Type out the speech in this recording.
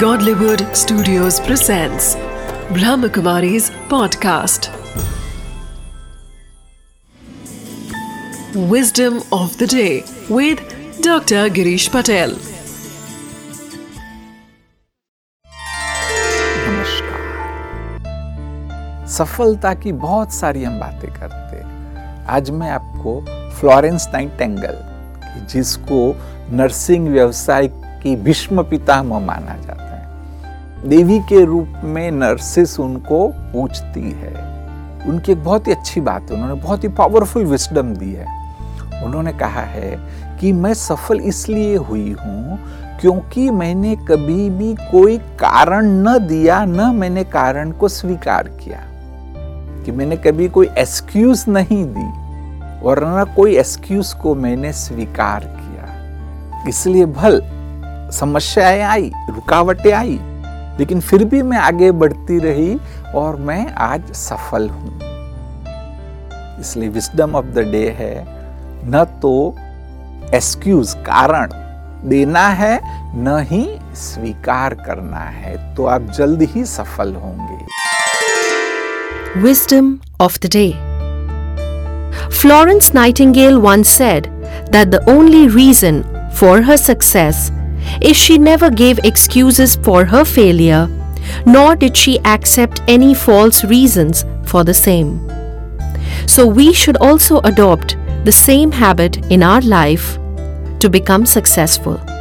Godlywood Studios presents Brahmakumari's podcast Wisdom of the Day with Dr. Girish Patel। नमस्कार। सफलता की बहुत सारी हम बातें करते। आज मैं आपको फ्लोरेंस नाइटिंगेल, जिसको नर्सिंग व्यवसाय की भीष्म पितामह माना जाता है, देवी के रूप में नर्सिस उनको पूछती है। उनकी एक बहुत ही अच्छी बात है, उन्होंने बहुत ही पावरफुल विस्डम दी है। उन्होंने कहा है कि मैं सफल इसलिए हुई हूँ क्योंकि मैंने कभी भी कोई कारण न दिया, न मैंने कारण को स्वीकार किया, कि मैंने कभी कोई एक्सक्यूज नहीं दी और न कोई एक्सक्यूज को मैंने स्वीकार किया। इसलिए भल समस्याएं आई, रुकावटें आई, लेकिन फिर भी मैं आगे बढ़ती रही और मैं आज सफल हूँ। इसलिए विस्डम ऑफ द डे है, न तो एक्सक्यूज कारण देना है, न ही स्वीकार करना है, तो आप जल्द ही सफल होंगे। Wisdom of the day. Florence Nightingale once said that the only reason for her success is she never gave excuses for her failure, nor did she accept any false reasons for the same. So we should also adopt the same habit in our life to become successful.